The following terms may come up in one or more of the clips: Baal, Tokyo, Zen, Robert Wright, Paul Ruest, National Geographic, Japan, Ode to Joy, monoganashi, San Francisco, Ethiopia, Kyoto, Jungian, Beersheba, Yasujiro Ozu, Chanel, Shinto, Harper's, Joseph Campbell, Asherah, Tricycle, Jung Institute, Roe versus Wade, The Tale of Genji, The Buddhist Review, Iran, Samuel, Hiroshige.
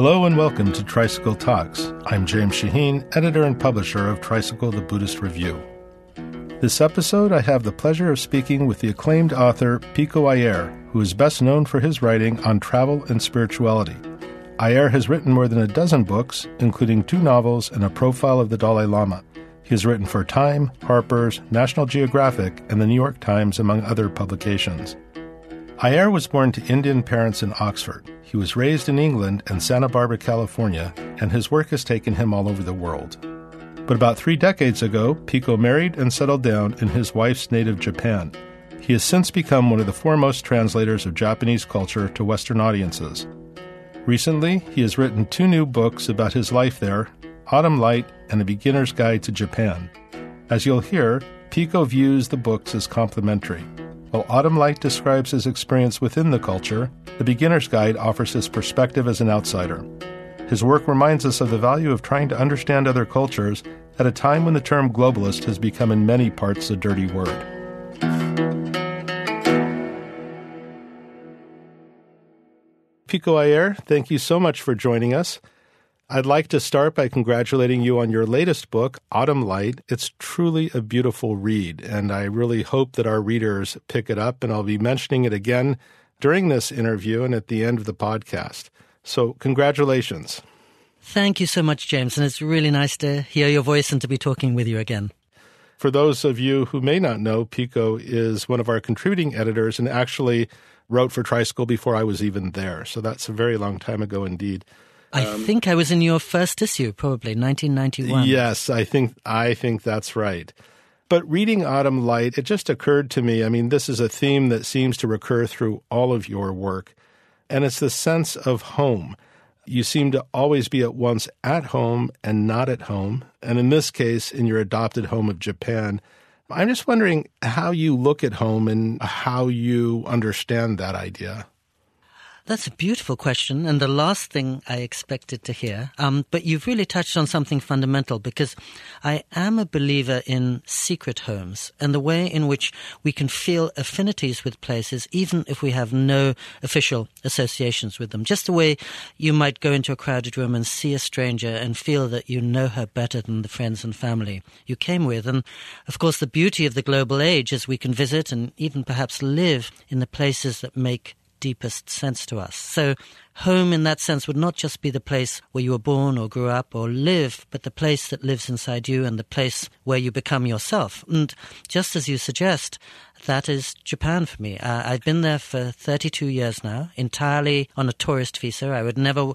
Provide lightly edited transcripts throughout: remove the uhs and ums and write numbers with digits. Hello and welcome to Tricycle Talks. I'm James Shaheen, editor and publisher of Tricycle, The Buddhist Review. This episode, I have the pleasure of speaking with the acclaimed author Pico Iyer, who is best known for his writing on travel and spirituality. Iyer has written more than a dozen books, including two novels and a profile of the Dalai Lama. He has written for Time, Harper's, National Geographic, and the New York Times, among other publications. Iyer was born to Indian parents in Oxford. He was raised in England and Santa Barbara, California, and his work has taken him all over the world. But about 3 decades ago, Pico married and settled down in his wife's native Japan. He has since become one of the foremost translators of Japanese culture to Western audiences. Recently, he has written 2 new books about his life there, Autumn Light and A Beginner's Guide to Japan. As you'll hear, Pico views the books as complementary. While Autumn Light describes his experience within the culture, The Beginner's Guide offers his perspective as an outsider. His work reminds us of the value of trying to understand other cultures at a time when the term globalist has become in many parts a dirty word. Pico Iyer, thank you so much for joining us. I'd like to start by congratulating you on your latest book, Autumn Light. It's truly a beautiful read, and I really hope that our readers pick it up, and I'll be mentioning it again during this interview and at the end of the podcast. So congratulations. Thank you so much, James, and it's really nice to hear your voice and to be talking with you again. For those of you who may not know, Pico is one of our contributing editors and actually wrote for Tricycle before I was even there. So that's a very long time ago indeed. I think I was in your first issue, probably, 1991. Yes, I think that's right. But reading Autumn Light, it just occurred to me, I mean, this is a theme that seems to recur through all of your work. And it's the sense of home. You seem to always be at once at home and not at home, and in this case, in your adopted home of Japan. I'm just wondering how you look at home and how you understand that idea. That's a beautiful question, and the last thing I expected to hear. But you've really touched on something fundamental, because I am a believer in secret homes and the way in which we can feel affinities with places, even if we have no official associations with them. Just the way you might go into a crowded room and see a stranger and feel that you know her better than the friends and family you came with. And, of course, the beauty of the global age is we can visit and even perhaps live in the places that make deepest sense to us. So home in that sense would not just be the place where you were born or grew up or live, but the place that lives inside you and the place where you become yourself. And just as you suggest, that is Japan for me. I've been there for 32 years now, entirely on a tourist visa. I would never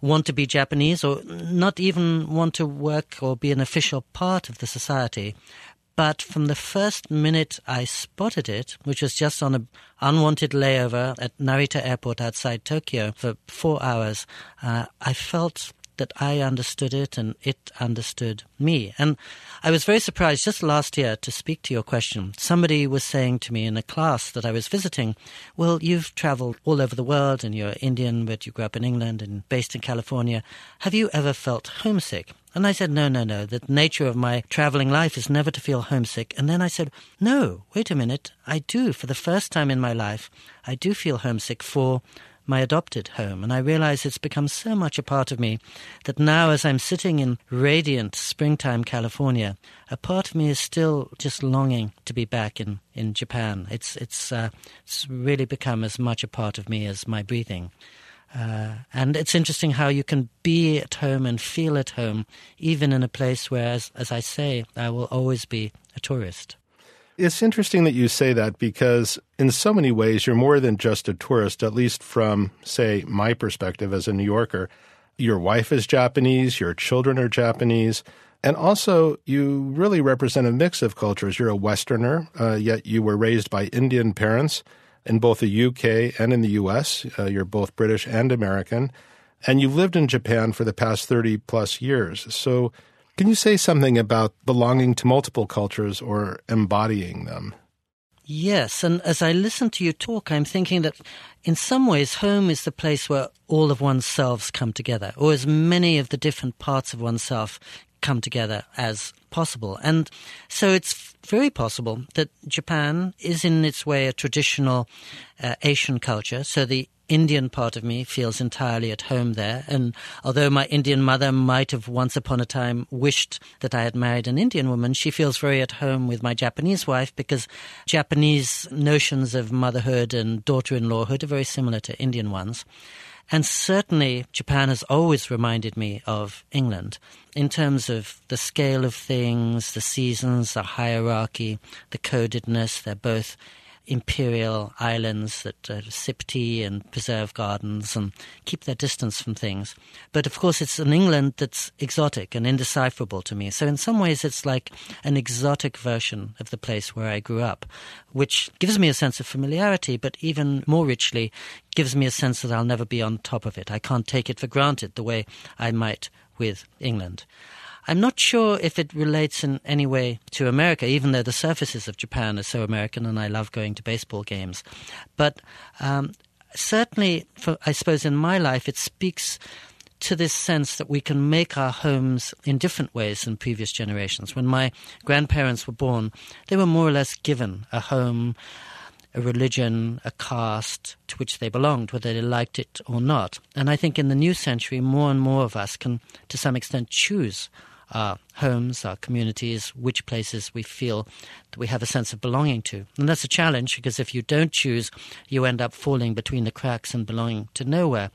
want to be Japanese or not even want to work or be an official part of the society. But from the first minute I spotted it, which was just on an unwanted layover at Narita Airport outside Tokyo for 4 hours, I felt that I understood it and it understood me. And I was very surprised just last year, to speak to your question. Somebody was saying to me in a class that I was visiting, well, you've traveled all over the world and you're Indian, but you grew up in England and based in California. Have you ever felt homesick? And I said, no, the nature of my traveling life is never to feel homesick. And then I said, no, wait a minute, I do. For the first time in my life, I do feel homesick for my adopted home. And I realize it's become so much a part of me that now, as I'm sitting in radiant springtime California, a part of me is still just longing to be back in Japan. It's really become as much a part of me as my breathing. And it's interesting how you can be at home and feel at home, even in a place where, as I say, I will always be a tourist. It's interesting that you say that, because in so many ways you're more than just a tourist, at least from, say, my perspective as a New Yorker. Your wife is Japanese, your children are Japanese, and also you really represent a mix of cultures. You're a Westerner, yet you were raised by Indian parents in both the UK and in the US. You're both British and American, and you've lived in Japan for the past 30-plus years. So can you say something about belonging to multiple cultures or embodying them? Yes, and as I listen to you talk, I'm thinking that in some ways home is the place where all of one's selves come together, or as many of the different parts of oneself come together as possible. And so it's very possible that Japan is in its way a traditional Asian culture. So the Indian part of me feels entirely at home there. And although my Indian mother might have once upon a time wished that I had married an Indian woman, she feels very at home with my Japanese wife because Japanese notions of motherhood and daughter-in-lawhood are very similar to Indian ones. And certainly Japan has always reminded me of England in terms of the scale of things, the seasons, the hierarchy, the codedness. They're both imperial islands that sip tea and preserve gardens and keep their distance from things. But of course it's an England that's exotic and indecipherable to me. So in some ways it's like an exotic version of the place where I grew up, which gives me a sense of familiarity, but even more richly gives me a sense that I'll never be on top of it. I can't take it for granted the way I might with England. I'm not sure if it relates in any way to America, even though the surfaces of Japan are so American and I love going to baseball games. But certainly, I suppose in my life, it speaks to this sense that we can make our homes in different ways than previous generations. When my grandparents were born, they were more or less given a home, a religion, a caste to which they belonged, whether they liked it or not. And I think in the new century, more and more of us can, to some extent, choose our homes, our communities, which places we feel that we have a sense of belonging to. And that's a challenge because if you don't choose, you end up falling between the cracks and belonging to nowhere.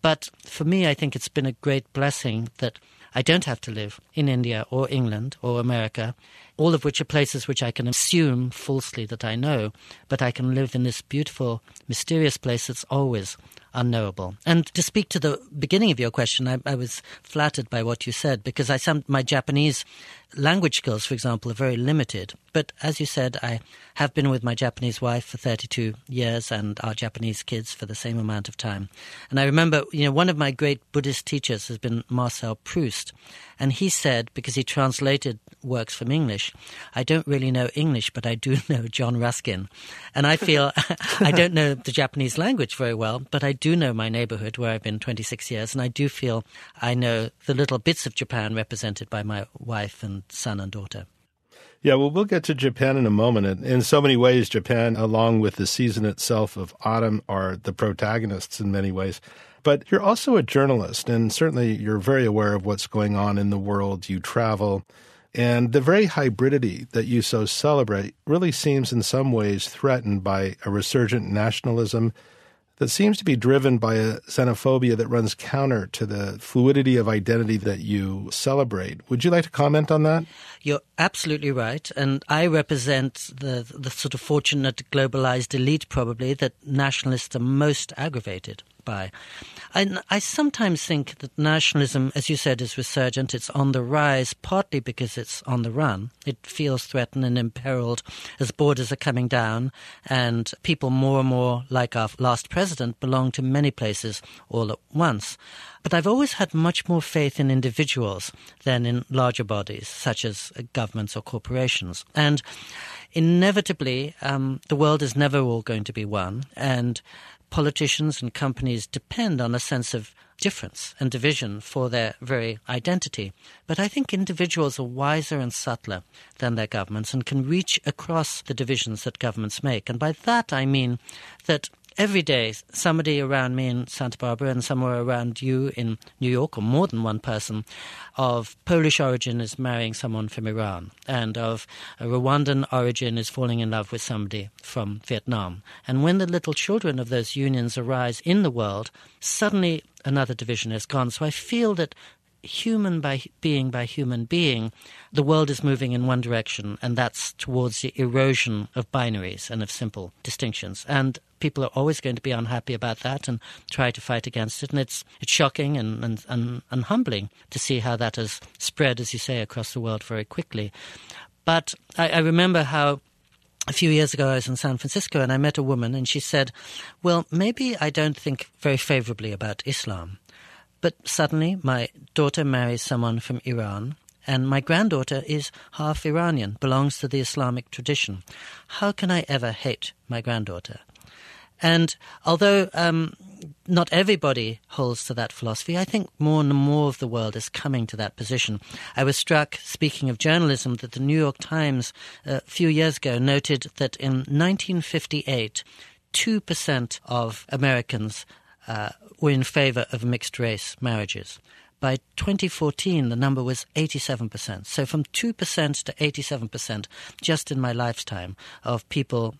But for me, I think it's been a great blessing that I don't have to live in India or England or America, all of which are places which I can assume falsely that I know, but I can live in this beautiful, mysterious place that's always unknowable. And to speak to the beginning of your question, I was flattered by what you said because my Japanese language skills, for example, are very limited. But as you said, I have been with my Japanese wife for 32 years and our Japanese kids for the same amount of time. And I remember, one of my great Buddhist teachers has been Marcel Proust. And he said, because he translated works from English, I don't really know English, but I do know John Ruskin. And I feel I don't know the Japanese language very well, but I do know my neighborhood where I've been 26 years. And I do feel I know the little bits of Japan represented by my wife and son and daughter. Yeah, well, we'll get to Japan in a moment. In so many ways, Japan, along with the season itself of autumn, are the protagonists in many ways. But you're also a journalist, and certainly you're very aware of what's going on in the world. You travel, and the very hybridity that you so celebrate really seems in some ways threatened by a resurgent nationalism that seems to be driven by a xenophobia that runs counter to the fluidity of identity that you celebrate. Would you like to comment on that? You're absolutely right. And I represent the sort of fortunate globalized elite, probably, that nationalists are most aggravated by. And I sometimes think that nationalism, as you said, is resurgent. It's on the rise, partly because it's on the run. It feels threatened and imperiled as borders are coming down, and people more and more, like our last president, belong to many places all at once. But I've always had much more faith in individuals than in larger bodies, such as governments or corporations. And inevitably, the world is never all going to be one, and politicians and companies depend on a sense of difference and division for their very identity. But I think individuals are wiser and subtler than their governments and can reach across the divisions that governments make. And by that I mean that every day somebody around me in Santa Barbara and somewhere around you in New York, or more than one person, of Polish origin is marrying someone from Iran, and of a Rwandan origin is falling in love with somebody from Vietnam. And when the little children of those unions arise in the world, suddenly another division is gone. So I feel that human by human being, the world is moving in one direction, and that's towards the erosion of binaries and of simple distinctions. And people are always going to be unhappy about that and try to fight against it. And it's shocking and humbling to see how that has spread, as you say, across the world very quickly. But I remember how a few years ago I was in San Francisco and I met a woman and she said, well, maybe I don't think very favorably about Islam. But suddenly my daughter marries someone from Iran, and my granddaughter is half Iranian, belongs to the Islamic tradition. How can I ever hate my granddaughter? And although not everybody holds to that philosophy, I think more and more of the world is coming to that position. I was struck, speaking of journalism, that the New York Times a few years ago noted that in 1958, 2% of Americans were in favor of mixed-race marriages. By 2014, the number was 87%. So from 2% to 87% just in my lifetime of people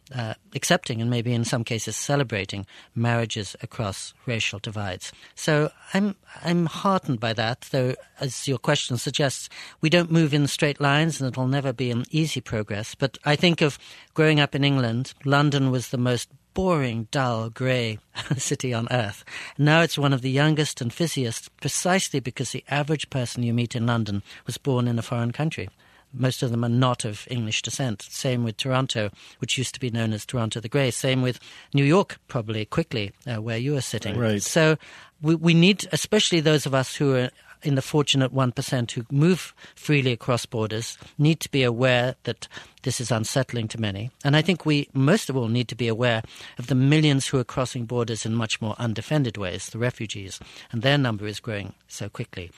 accepting and maybe in some cases celebrating marriages across racial divides. So I'm heartened by that, though, as your question suggests, we don't move in straight lines and it will never be an easy progress. But I think of growing up in England, London was the most boring, dull, grey city on earth. Now it's one of the youngest and busiest precisely because the average person you meet in London was born in a foreign country. Most of them are not of English descent. Same with Toronto, which used to be known as Toronto the Grey. Same with New York, probably quickly, where you are sitting. Right. So we need, especially those of us who are in the fortunate 1% who move freely across borders, need to be aware that this is unsettling to many. And I think we, most of all, need to be aware of the millions who are crossing borders in much more undefended ways, the refugees, and their number is growing so quickly.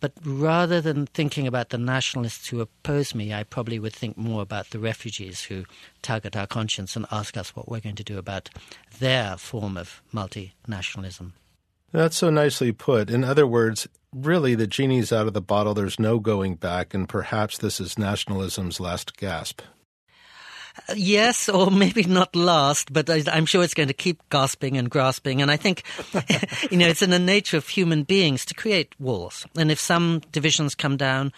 But rather than thinking about the nationalists who oppose me, I probably would think more about the refugees who target our conscience and ask us what we're going to do about their form of multinationalism. That's so nicely put. In other words, really, the genie's out of the bottle. There's no going back, and perhaps this is nationalism's last gasp. Yes, or maybe not last, but I'm sure it's going to keep gasping and grasping. And I think, you know, it's in the nature of human beings to create walls. And if some divisions come down,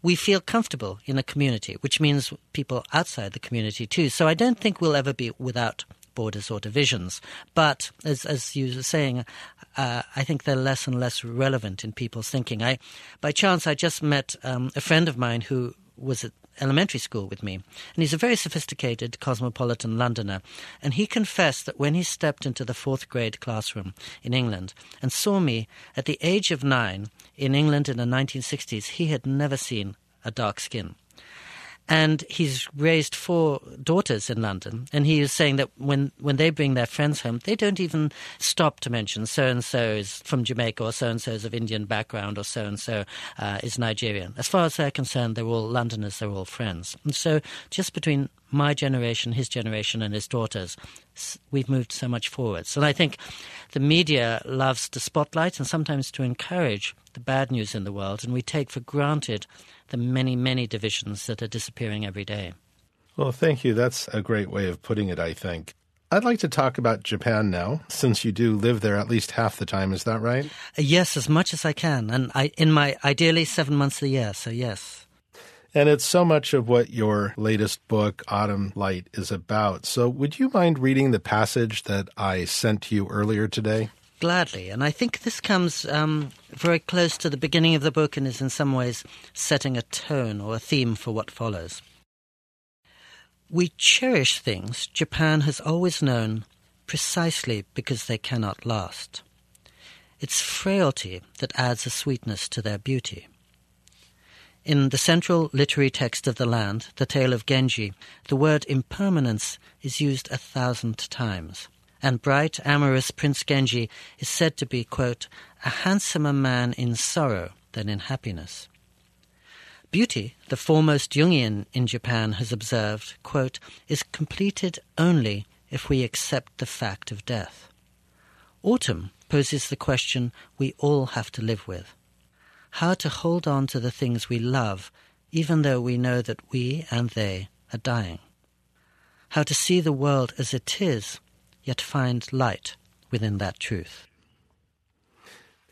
we feel comfortable in a community, which means people outside the community too. So I don't think we'll ever be without borders or divisions. But as you were saying, I think they're less and less relevant in people's thinking. By chance, I just met a friend of mine who was at elementary school with me, and he's a very sophisticated cosmopolitan Londoner, and he confessed that when he stepped into the fourth grade classroom in England and saw me at the age of 9 in England in the 1960s, he had never seen a dark skin. And he's raised 4 daughters in London, and he is saying that when they bring their friends home, they don't even stop to mention so-and-so is from Jamaica, or so-and-so is of Indian background, or so-and-so is Nigerian. As far as they're concerned, they're all Londoners, they're all friends. And so just between my generation, and his daughters, we've moved so much forward. So I think the media loves to spotlight and sometimes to encourage the bad news in the world, and we take for granted the many, many divisions that are disappearing every day. Well, thank you. That's a great way of putting it, I think. I'd like to talk about Japan now, since you do live there at least half the time. Is that right? Yes, as much as I can, and in my ideally 7 months of the year, so yes. And it's so much of what your latest book, Autumn Light, is about. So would you mind reading the passage that I sent to you earlier today? Gladly. And I think this comes very close to the beginning of the book and is in some ways setting a tone or a theme for what follows. We cherish things Japan has always known precisely because they cannot last. It's frailty that adds a sweetness to their beauty. In the central literary text of the land, The Tale of Genji, the word impermanence is used 1,000 times, and bright, amorous Prince Genji is said to be, quote, a handsomer man in sorrow than in happiness. Beauty, the foremost Jungian in Japan has observed, quote, is completed only if we accept the fact of death. Autumn poses the question we all have to live with. How to hold on to the things we love, even though we know that we and they are dying. How to see the world as it is, yet find light within that truth.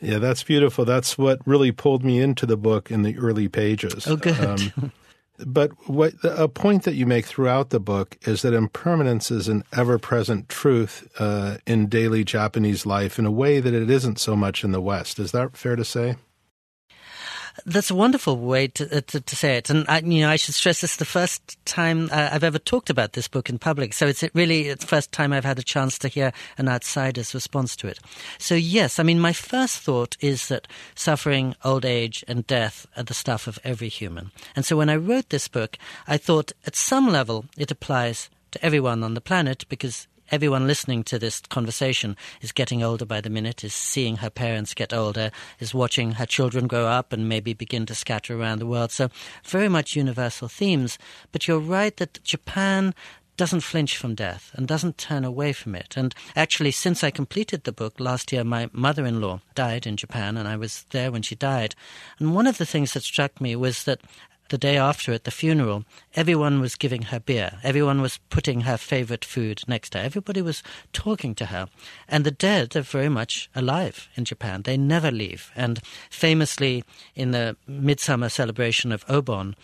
Yeah, that's beautiful. That's what really pulled me into the book in the early pages. Oh, good. But a point that you make throughout the book is that impermanence is an ever-present truth in daily Japanese life in a way that it isn't so much in the West. Is that fair to say? That's a wonderful way to say it, and I should stress this is the first time I've ever talked about this book in public, so it's the first time I've had a chance to hear an outsider's response to it. So yes, my first thought is that suffering, old age, and death are the stuff of every human. And so when I wrote this book, I thought at some level it applies to everyone on the planet because everyone listening to this conversation is getting older by the minute, is seeing her parents get older, is watching her children grow up and maybe begin to scatter around the world. So very much universal themes. But you're right that Japan doesn't flinch from death and doesn't turn away from it. And actually, since I completed the book last year, my mother-in-law died in Japan, and I was there when she died. And one of the things that struck me was that the day after at the funeral, everyone was giving her beer. Everyone was putting her favorite food next to her. Everybody was talking to her. And the dead are very much alive in Japan. They never leave. And famously, in the midsummer celebration of Obon,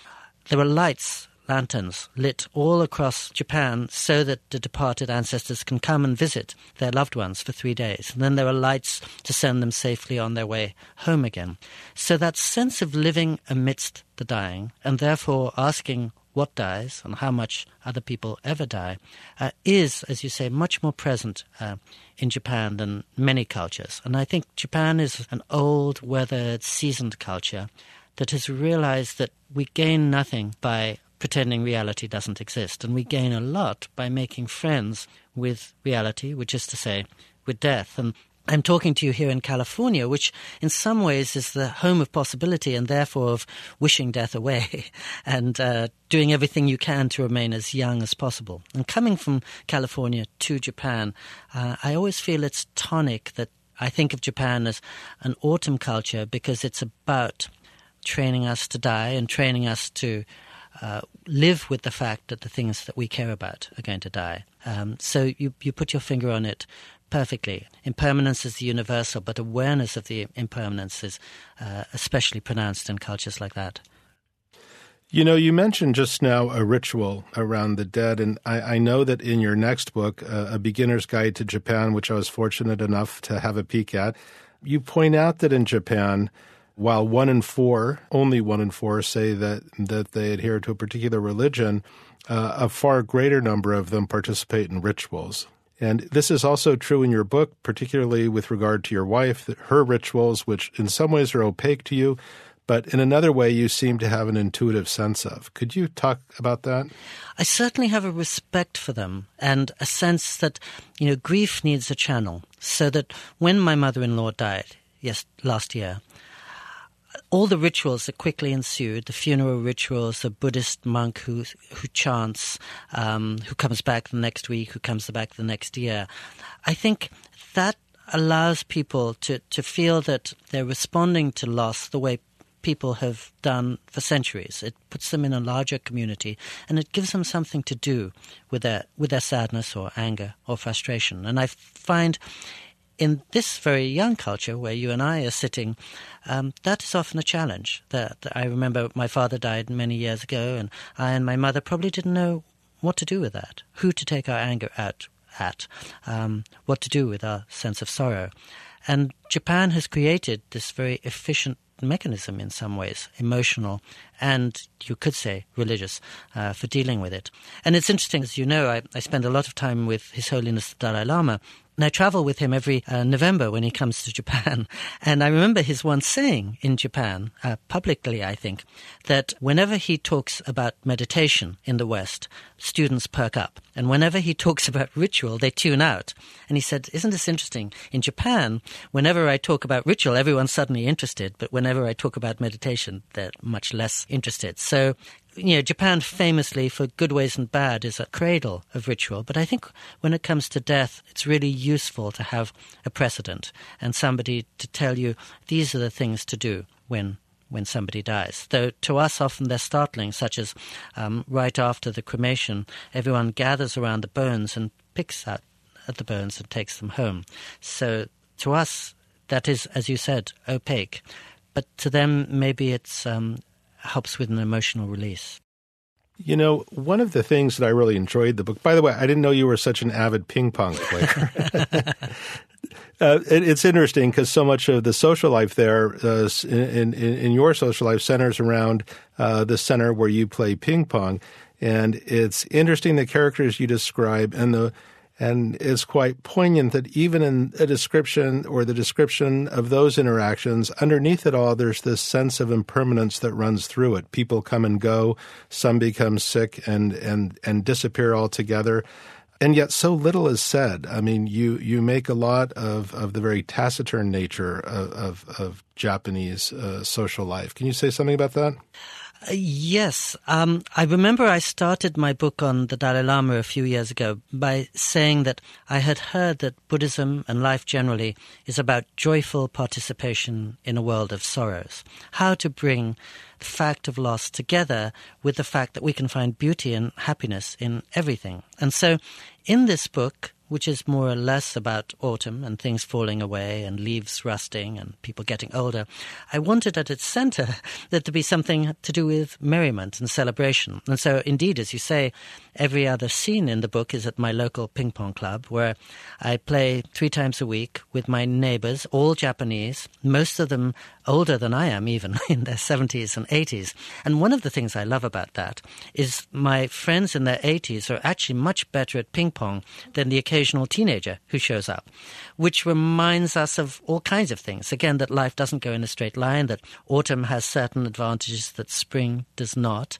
there were lights, lanterns lit all across Japan so that the departed ancestors can come and visit their loved ones for 3 days. And then there are lights to send them safely on their way home again. So that sense of living amidst the dying, and therefore asking what dies and how much other people ever die, is, as you say, much more present in Japan than many cultures. And I think Japan is an old, weathered, seasoned culture that has realized that we gain nothing by pretending reality doesn't exist. And we gain a lot by making friends with reality, which is to say, with death. And I'm talking to you here in California, which in some ways is the home of possibility and therefore of wishing death away and doing everything you can to remain as young as possible. And coming from California to Japan, I always feel it's tonic that I think of Japan as an autumn culture because it's about training us to die and training us to live with the fact that the things that we care about are going to die. So you put your finger on it perfectly. Impermanence is the universal, but awareness of the impermanence is especially pronounced in cultures like that. You know, you mentioned just now a ritual around the dead, and I know that in your next book, A Beginner's Guide to Japan, which I was fortunate enough to have a peek at, you point out that in Japan, while only one in four, say that they adhere to a particular religion, a far greater number of them participate in rituals. And this is also true in your book, particularly with regard to your wife, her rituals, which in some ways are opaque to you, but in another way you seem to have an intuitive sense of. Could you talk about that? I certainly have a respect for them and a sense that, you know, grief needs a channel. So that when my mother-in-law died, yes, last year, all the rituals that quickly ensued, the funeral rituals, the Buddhist monk who chants, who comes back the next week, who comes back the next year, I think that allows people to feel that they're responding to loss the way people have done for centuries. It puts them in a larger community, and it gives them something to do with their sadness or anger or frustration. And I find in this very young culture where you and I are sitting, that is often a challenge. That I remember my father died many years ago, and I and my mother probably didn't know what to do with that, who to take our anger out at, what to do with our sense of sorrow. And Japan has created this very efficient mechanism in some ways, emotional and, you could say, religious, for dealing with it. And it's interesting, as you know, I spend a lot of time with His Holiness the Dalai Lama, and I travel with him every November when he comes to Japan. And I remember his once saying in Japan, publicly I think, that whenever he talks about meditation in the West, students perk up. And whenever he talks about ritual, they tune out. And he said, isn't this interesting? In Japan, whenever I talk about ritual, everyone's suddenly interested. But whenever I talk about meditation, they're much less interested. So, you know, Japan famously, for good ways and bad, is a cradle of ritual. But I think when it comes to death, it's really useful to have a precedent and somebody to tell you these are the things to do when somebody dies. Though to us often they're startling, such as right after the cremation, everyone gathers around the bones and picks at the bones and takes them home. So to us, that is, as you said, opaque. But to them, maybe it's helps with an emotional release. You know, one of the things that I really enjoyed the book, by the way, I didn't know you were such an avid ping pong player. It's interesting because so much of the social life there in your social life centers around the center where you play ping pong. And it's interesting the characters you describe, and it's quite poignant that even in a description or the description of those interactions, underneath it all, there's this sense of impermanence that runs through it. People come and go. Some become sick and disappear altogether. And yet so little is said. I mean, you make a lot of the very taciturn nature of Japanese social life. Can you say something about that? Yes. I remember I started my book on the Dalai Lama a few years ago by saying that I had heard that Buddhism and life generally is about joyful participation in a world of sorrows, how to bring the fact of loss together with the fact that we can find beauty and happiness in everything. And so in this book, which is more or less about autumn and things falling away and leaves rusting and people getting older, I wanted at its center that to be something to do with merriment and celebration. And so indeed, as you say, every other scene in the book is at my local ping pong club, where I play 3 times a week with my neighbors, all Japanese, most of them older than I am even, in their 70s and 80s. And one of the things I love about that is my friends in their 80s are actually much better at ping pong than the occasional teenager who shows up, which reminds us of all kinds of things. Again, that life doesn't go in a straight line, that autumn has certain advantages that spring does not,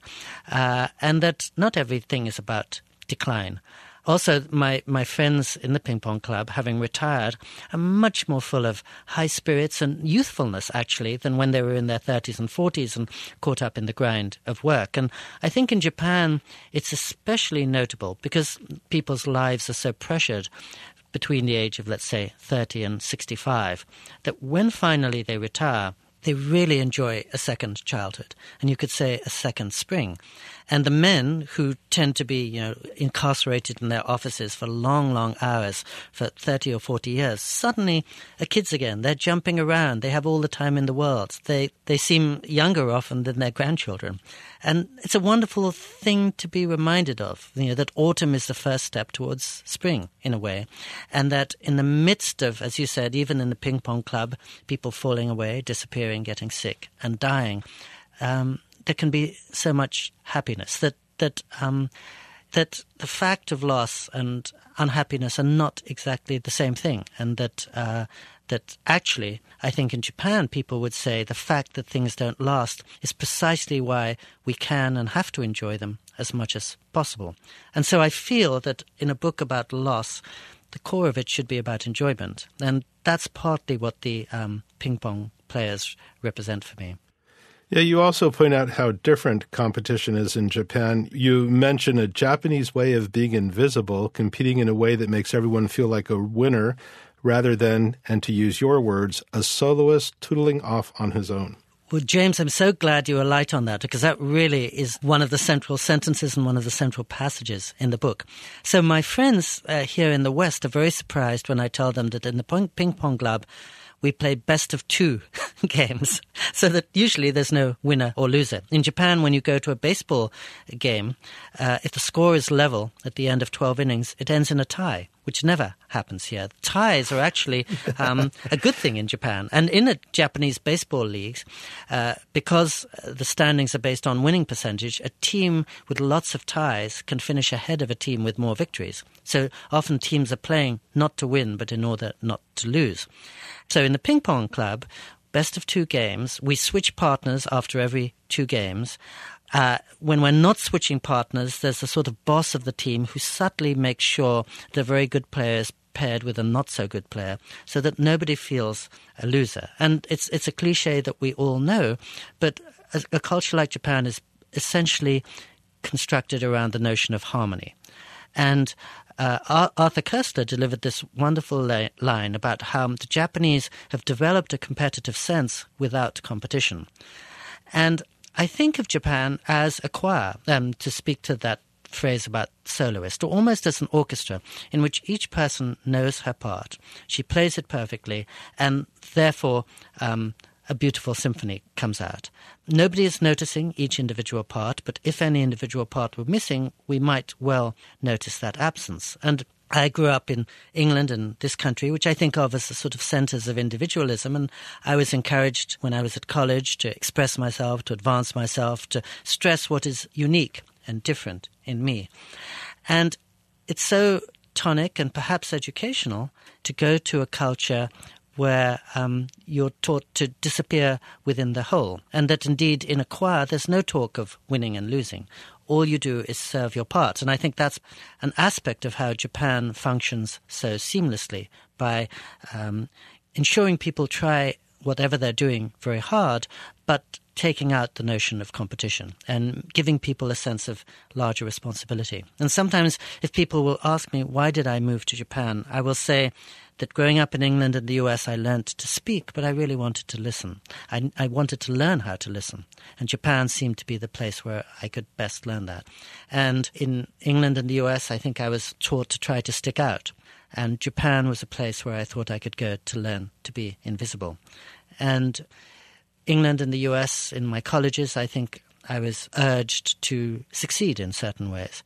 and that not everything is about decline. Also, my friends in the ping pong club, having retired, are much more full of high spirits and youthfulness, actually, than when they were in their 30s and 40s and caught up in the grind of work. And I think in Japan, it's especially notable because people's lives are so pressured between the age of, let's say, 30 and 65, that when finally they retire, they really enjoy a second childhood, and you could say a second spring. And the men who tend to be, incarcerated in their offices for long, long hours, for 30 or 40 years, suddenly are kids again. They're jumping around. They have all the time in the world. They seem younger often than their grandchildren. And it's a wonderful thing to be reminded of, that autumn is the first step towards spring, in a way, and that in the midst of, as you said, even in the ping pong club, people falling away, disappearing, getting sick and dying, there can be so much happiness, that the fact of loss and unhappiness are not exactly the same thing, and that actually, I think in Japan, people would say the fact that things don't last is precisely why we can and have to enjoy them as much as possible. And so I feel that in a book about loss, the core of it should be about enjoyment. And that's partly what the ping pong players represent for me. Yeah, you also point out how different competition is in Japan. You mention a Japanese way of being invisible, competing in a way that makes everyone feel like a winner, rather than, and to use your words, a soloist tootling off on his own. Well, James, I'm so glad you were light on that, because that really is one of the central sentences and one of the central passages in the book. So my friends here in the West are very surprised when I tell them that in the ping pong club, we play best-of-2 games, so that usually there's no winner or loser. In Japan, when you go to a baseball game, if the score is level at the end of 12 innings, it ends in a tie, which never happens here. Ties are actually a good thing in Japan. And in the Japanese baseball leagues, because the standings are based on winning percentage, a team with lots of ties can finish ahead of a team with more victories. So often teams are playing not to win, but in order not to lose. So in the ping pong club, best-of-2 games, we switch partners after every 2 games. When we're not switching partners, there's the sort of boss of the team who subtly makes sure the very good player is paired with a not-so-good player, so that nobody feels a loser. And it's a cliche that we all know, but a culture like Japan is essentially constructed around the notion of harmony. And Arthur Koestler delivered this wonderful line about how the Japanese have developed a competitive sense without competition. And I think of Japan as a choir, to speak to that phrase about soloist, or almost as an orchestra in which each person knows her part. She plays it perfectly, and therefore a beautiful symphony comes out. Nobody is noticing each individual part, but if any individual part were missing, we might well notice that absence. And I grew up in England and this country, which I think of as the sort of centers of individualism, and I was encouraged when I was at college to express myself, to advance myself, to stress what is unique and different in me. And it's so tonic and perhaps educational to go to a culture where you're taught to disappear within the whole, and that indeed in a choir there's no talk of winning and losing. All you do is serve your part. And I think that's an aspect of how Japan functions so seamlessly, by ensuring people try whatever they're doing very hard, but taking out the notion of competition and giving people a sense of larger responsibility. And sometimes if people will ask me, why did I move to Japan? I will say that growing up in England and the US, I learned to speak, but I really wanted to listen. I wanted to learn how to listen. And Japan seemed to be the place where I could best learn that. And in England and the US, I think I was taught to try to stick out. And Japan was a place where I thought I could go to learn to be invisible. And England and the US, in my colleges, I think I was urged to succeed in certain ways.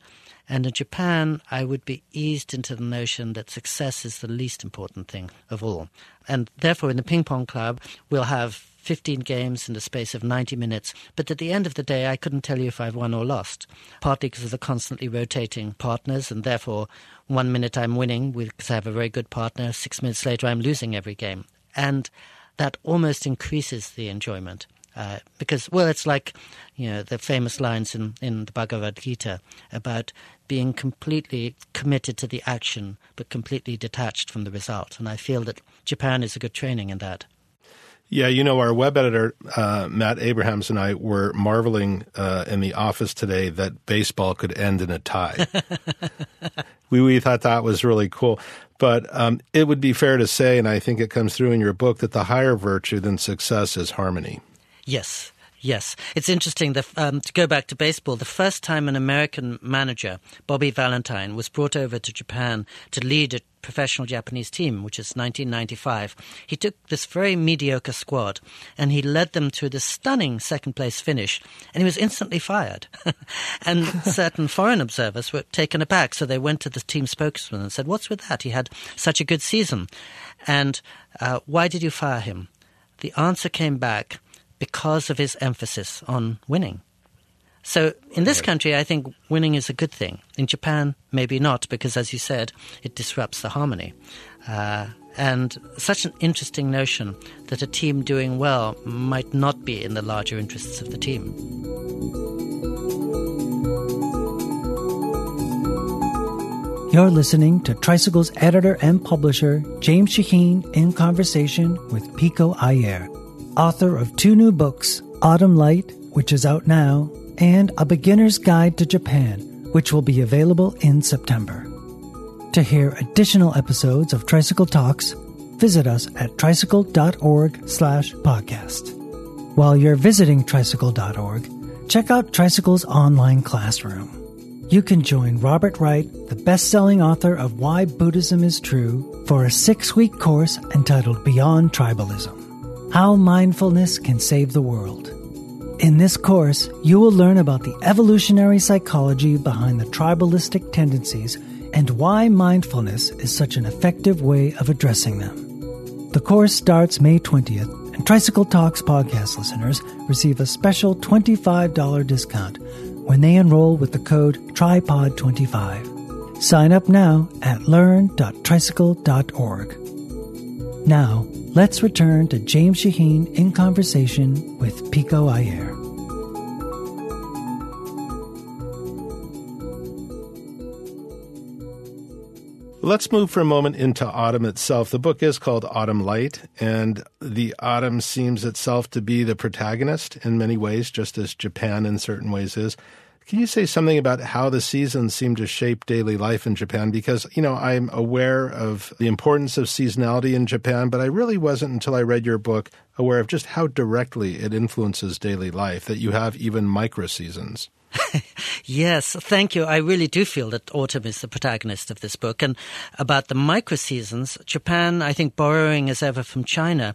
And in Japan, I would be eased into the notion that success is the least important thing of all. And therefore, in the ping pong club, we'll have 15 games in the space of 90 minutes. But at the end of the day, I couldn't tell you if I've won or lost, partly because of the constantly rotating partners. And therefore, 1 minute I'm winning because I have a very good partner. 6 minutes later, I'm losing every game. And that almost increases the enjoyment because, well, it's like, you know, the famous lines in the Bhagavad Gita about being completely committed to the action but completely detached from the result. And I feel that Japan is a good training in that. Yeah, you know, our web editor, Matt Abrahams, and I were marveling in the office today that baseball could end in a tie. We thought that was really cool. But it would be fair to say, and I think it comes through in your book, that the higher virtue than success is harmony. Yes. Yes. It's interesting that, to go back to baseball, the first time an American manager, Bobby Valentine, was brought over to Japan to lead a professional Japanese team, which is 1995, he took this very mediocre squad and he led them to this stunning second-place finish, and he was instantly fired. And certain foreign observers were taken aback, so they went to the team spokesman and said, "What's with that? He had such a good season. And why did you fire him?" The answer came back, because of his emphasis on winning. So in this country, I think winning is a good thing. In Japan, maybe not, because as you said, it disrupts the harmony. And such an interesting notion that a team doing well might not be in the larger interests of the team. You're listening to Tricycle's editor and publisher, James Shaheen, in conversation with Pico Iyer, author of two new books, Autumn Light, which is out now, and A Beginner's Guide to Japan, which will be available in September. To hear additional episodes of Tricycle Talks, visit us at tricycle.org/podcast. While you're visiting tricycle.org, check out Tricycle's online classroom. You can join Robert Wright, the best-selling author of Why Buddhism is True, for a 6-week course entitled Beyond Tribalism: How Mindfulness Can Save the World. In this course, you will learn about the evolutionary psychology behind the tribalistic tendencies and why mindfulness is such an effective way of addressing them. The course starts May 20th, and Tricycle Talks podcast listeners receive a special $25 discount when they enroll with the code TRIPOD25. Sign up now at learn.tricycle.org. Now, let's return to James Shaheen in conversation with Pico Iyer. Let's move for a moment into autumn itself. The book is called Autumn Light, and the autumn seems itself to be the protagonist in many ways, just as Japan in certain ways is. Can you say something about how the seasons seem to shape daily life in Japan? Because, you know, I'm aware of the importance of seasonality in Japan, but I really wasn't until I read your book aware of just how directly it influences daily life, that you have even micro-seasons. Yes, thank you. I really do feel that autumn is the protagonist of this book. And about the micro-seasons, Japan, I think borrowing as ever from China,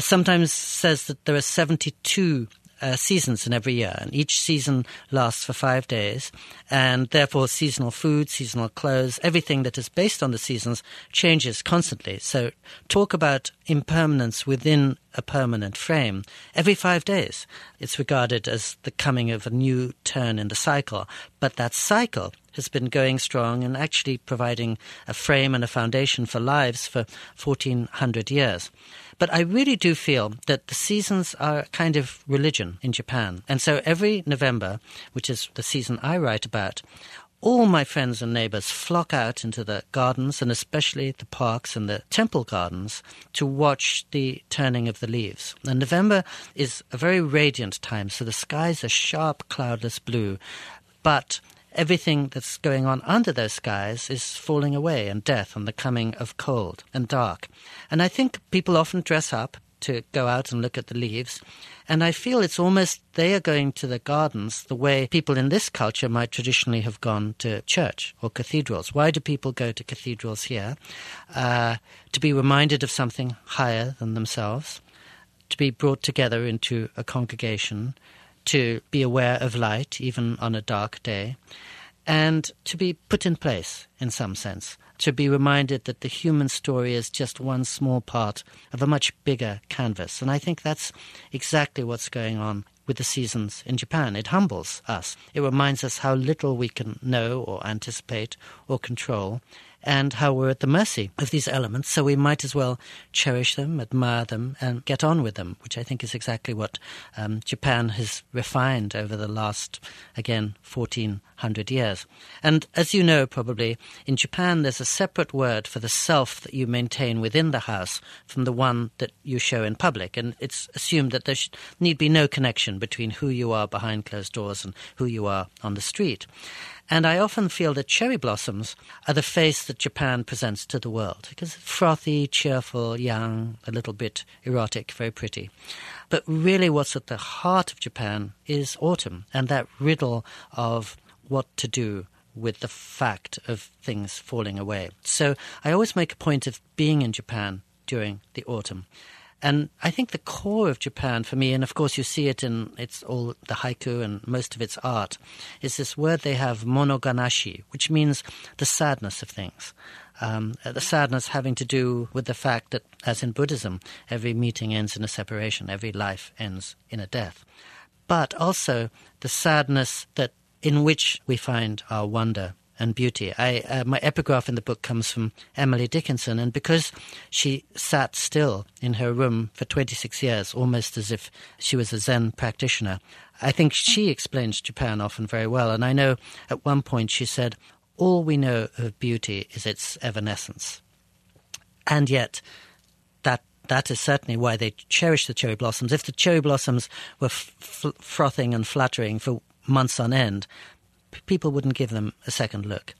sometimes says that there are 72 seasons in every year, and each season lasts for 5 days, and therefore seasonal food, seasonal clothes, everything that is based on the seasons changes constantly. So talk about impermanence within a permanent frame. Every 5 days, it's regarded as the coming of a new turn in the cycle. But that cycle has been going strong and actually providing a frame and a foundation for lives for 1,400 years. But I really do feel that the seasons are a kind of religion in Japan. And so every November, which is the season I write about, all my friends and neighbors flock out into the gardens, and especially the parks and the temple gardens, to watch the turning of the leaves. And November is a very radiant time, so the skies are sharp, cloudless blue. But everything that's going on under those skies is falling away, and death and the coming of cold and dark. And I think people often dress up to go out and look at the leaves. And I feel it's almost they are going to the gardens the way people in this culture might traditionally have gone to church or cathedrals. Why do people go to cathedrals here? To be reminded of something higher than themselves, to be brought together into a congregation, to be aware of light even on a dark day, and to be put in place in some sense, to be reminded that the human story is just one small part of a much bigger canvas. And I think that's exactly what's going on with the seasons in Japan. It humbles us. It reminds us how little we can know or anticipate or control, and how we're at the mercy of these elements, so we might as well cherish them, admire them, and get on with them, which I think is exactly what Japan has refined over the last, again, 1,400 years. And as you know probably, in Japan there's a separate word for the self that you maintain within the house from the one that you show in public, and it's assumed that there need be no connection between who you are behind closed doors and who you are on the street. And I often feel that cherry blossoms are the face that Japan presents to the world, because frothy, cheerful, young, a little bit erotic, very pretty. But really what's at the heart of Japan is autumn, and that riddle of what to do with the fact of things falling away. So I always make a point of being in Japan during the autumn. And I think the core of Japan for me, and of course you see it in it's all the haiku and most of its art, is this word they have, monoganashi, which means the sadness of things. The sadness having to do with the fact that, as in Buddhism, every meeting ends in a separation, every life ends in a death. But also the sadness that in which we find our wonder and beauty. My epigraph in the book comes from Emily Dickinson, and because she sat still in her room for 26 years, almost as if she was a Zen practitioner, I think she explains Japan often very well. And I know at one point she said, "All we know of beauty is its evanescence." And yet that is certainly why they cherish the cherry blossoms. If the cherry blossoms were frothing and fluttering for months on end, people wouldn't give them a second look.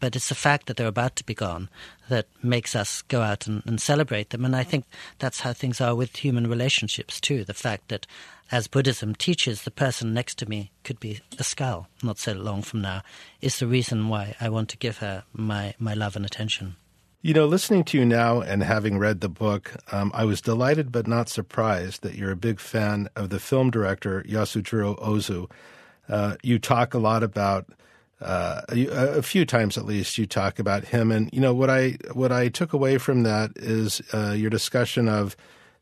But it's the fact that they're about to be gone that makes us go out and celebrate them. And I think that's how things are with human relationships too. The fact that, as Buddhism teaches, the person next to me could be a skull not so long from now is the reason why I want to give her my love and attention. You know, listening to you now and having read the book, I was delighted but not surprised that you're a big fan of the film director Yasujiro Ozu. You talk a lot about a few times at least. You talk about him, and you know what I took away from that is your discussion of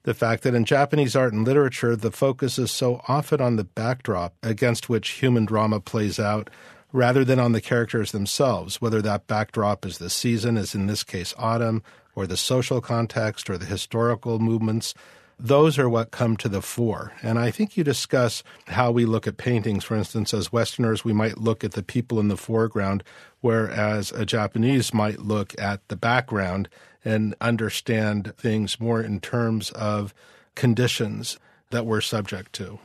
the fact that in Japanese art and literature, the focus is so often on the backdrop against which human drama plays out, rather than on the characters themselves. Whether that backdrop is the season, as in this case autumn, or the social context, or the historical movements. Those are what come to the fore. And I think you discuss how we look at paintings. For instance, as Westerners, we might look at the people in the foreground, whereas a Japanese might look at the background and understand things more in terms of conditions that we're subject to.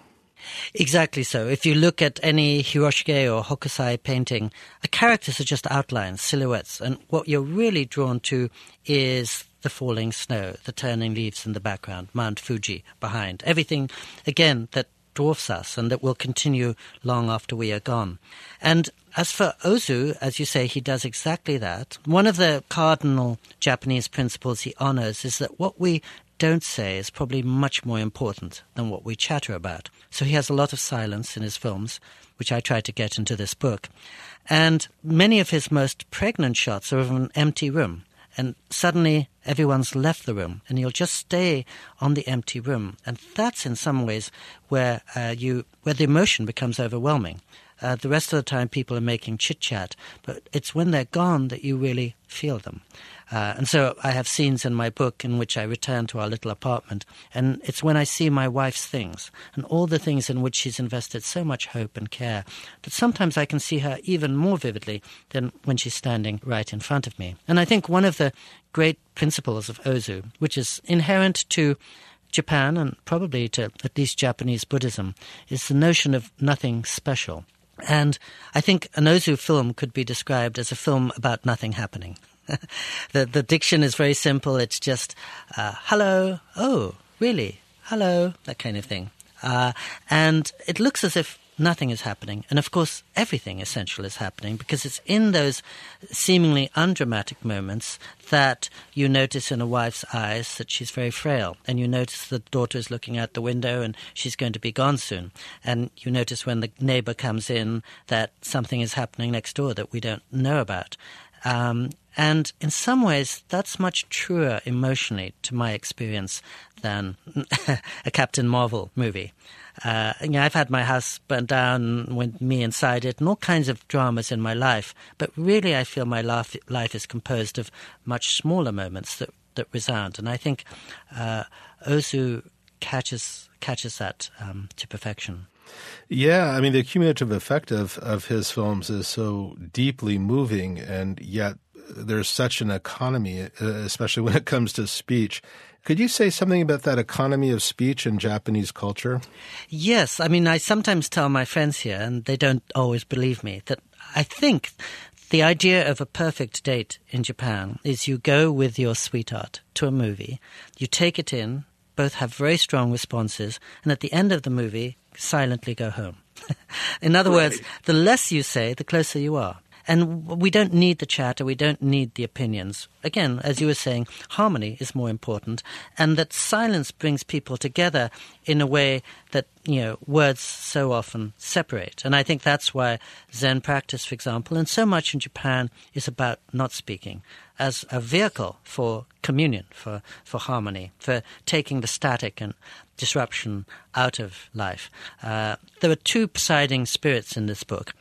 Exactly so. If you look at any Hiroshige or Hokusai painting, the characters are just outlines, silhouettes. And what you're really drawn to is the falling snow, the turning leaves in the background, Mount Fuji behind. Everything, again, that dwarfs us and that will continue long after we are gone. And as for Ozu, as you say, he does exactly that. One of the cardinal Japanese principles he honors is that what we don't say is probably much more important than what we chatter about. So he has a lot of silence in his films, which I try to get into this book. And many of his most pregnant shots are of an empty room. and suddenly everyone's left the room, and you'll just stay on the empty room. And that's in some ways where the emotion becomes overwhelming. The rest of the time people are making chit-chat, but it's when they're gone that you really feel them. And so I have scenes in my book in which I return to our little apartment, and it's when I see my wife's things and all the things in which she's invested so much hope and care that sometimes I can see her even more vividly than when she's standing right in front of me. And I think one of the great principles of Ozu, which is inherent to Japan and probably to at least Japanese Buddhism, is the notion of nothing special. And I think an Ozu film could be described as a film about nothing happening. The diction is very simple. It's just, hello, oh, really, hello, that kind of thing. And it looks as if nothing is happening. And of course, everything essential is happening, because it's in those seemingly undramatic moments that you notice in a wife's eyes that she's very frail, and you notice the daughter is looking out the window and she's going to be gone soon, and you notice when the neighbor comes in that something is happening next door that we don't know about. And in some ways, that's much truer emotionally to my experience than a Captain Marvel movie. I've had my house burned down with me inside it and all kinds of dramas in my life. But really, I feel my life is composed of much smaller moments that resound. And I think Ozu catches that to perfection. Yeah, I mean, the cumulative effect of his films is so deeply moving, and yet there's such an economy, especially when it comes to speech. Could you say something about that economy of speech in Japanese culture? Yes. I mean, I sometimes tell my friends here, and they don't always believe me, that I think the idea of a perfect date in Japan is you go with your sweetheart to a movie, you take it in, both have very strong responses, and at the end of the movie, silently go home. In other words, the less you say, the closer you are. And we don't need the chatter, we don't need the opinions. Again, as you were saying, harmony is more important, and that silence brings people together in a way that, words so often separate. And I think that's why Zen practice, for example, and so much in Japan is about not speaking, as a vehicle for communion, for harmony, for taking the static and disruption out of life. There are two presiding spirits in this book.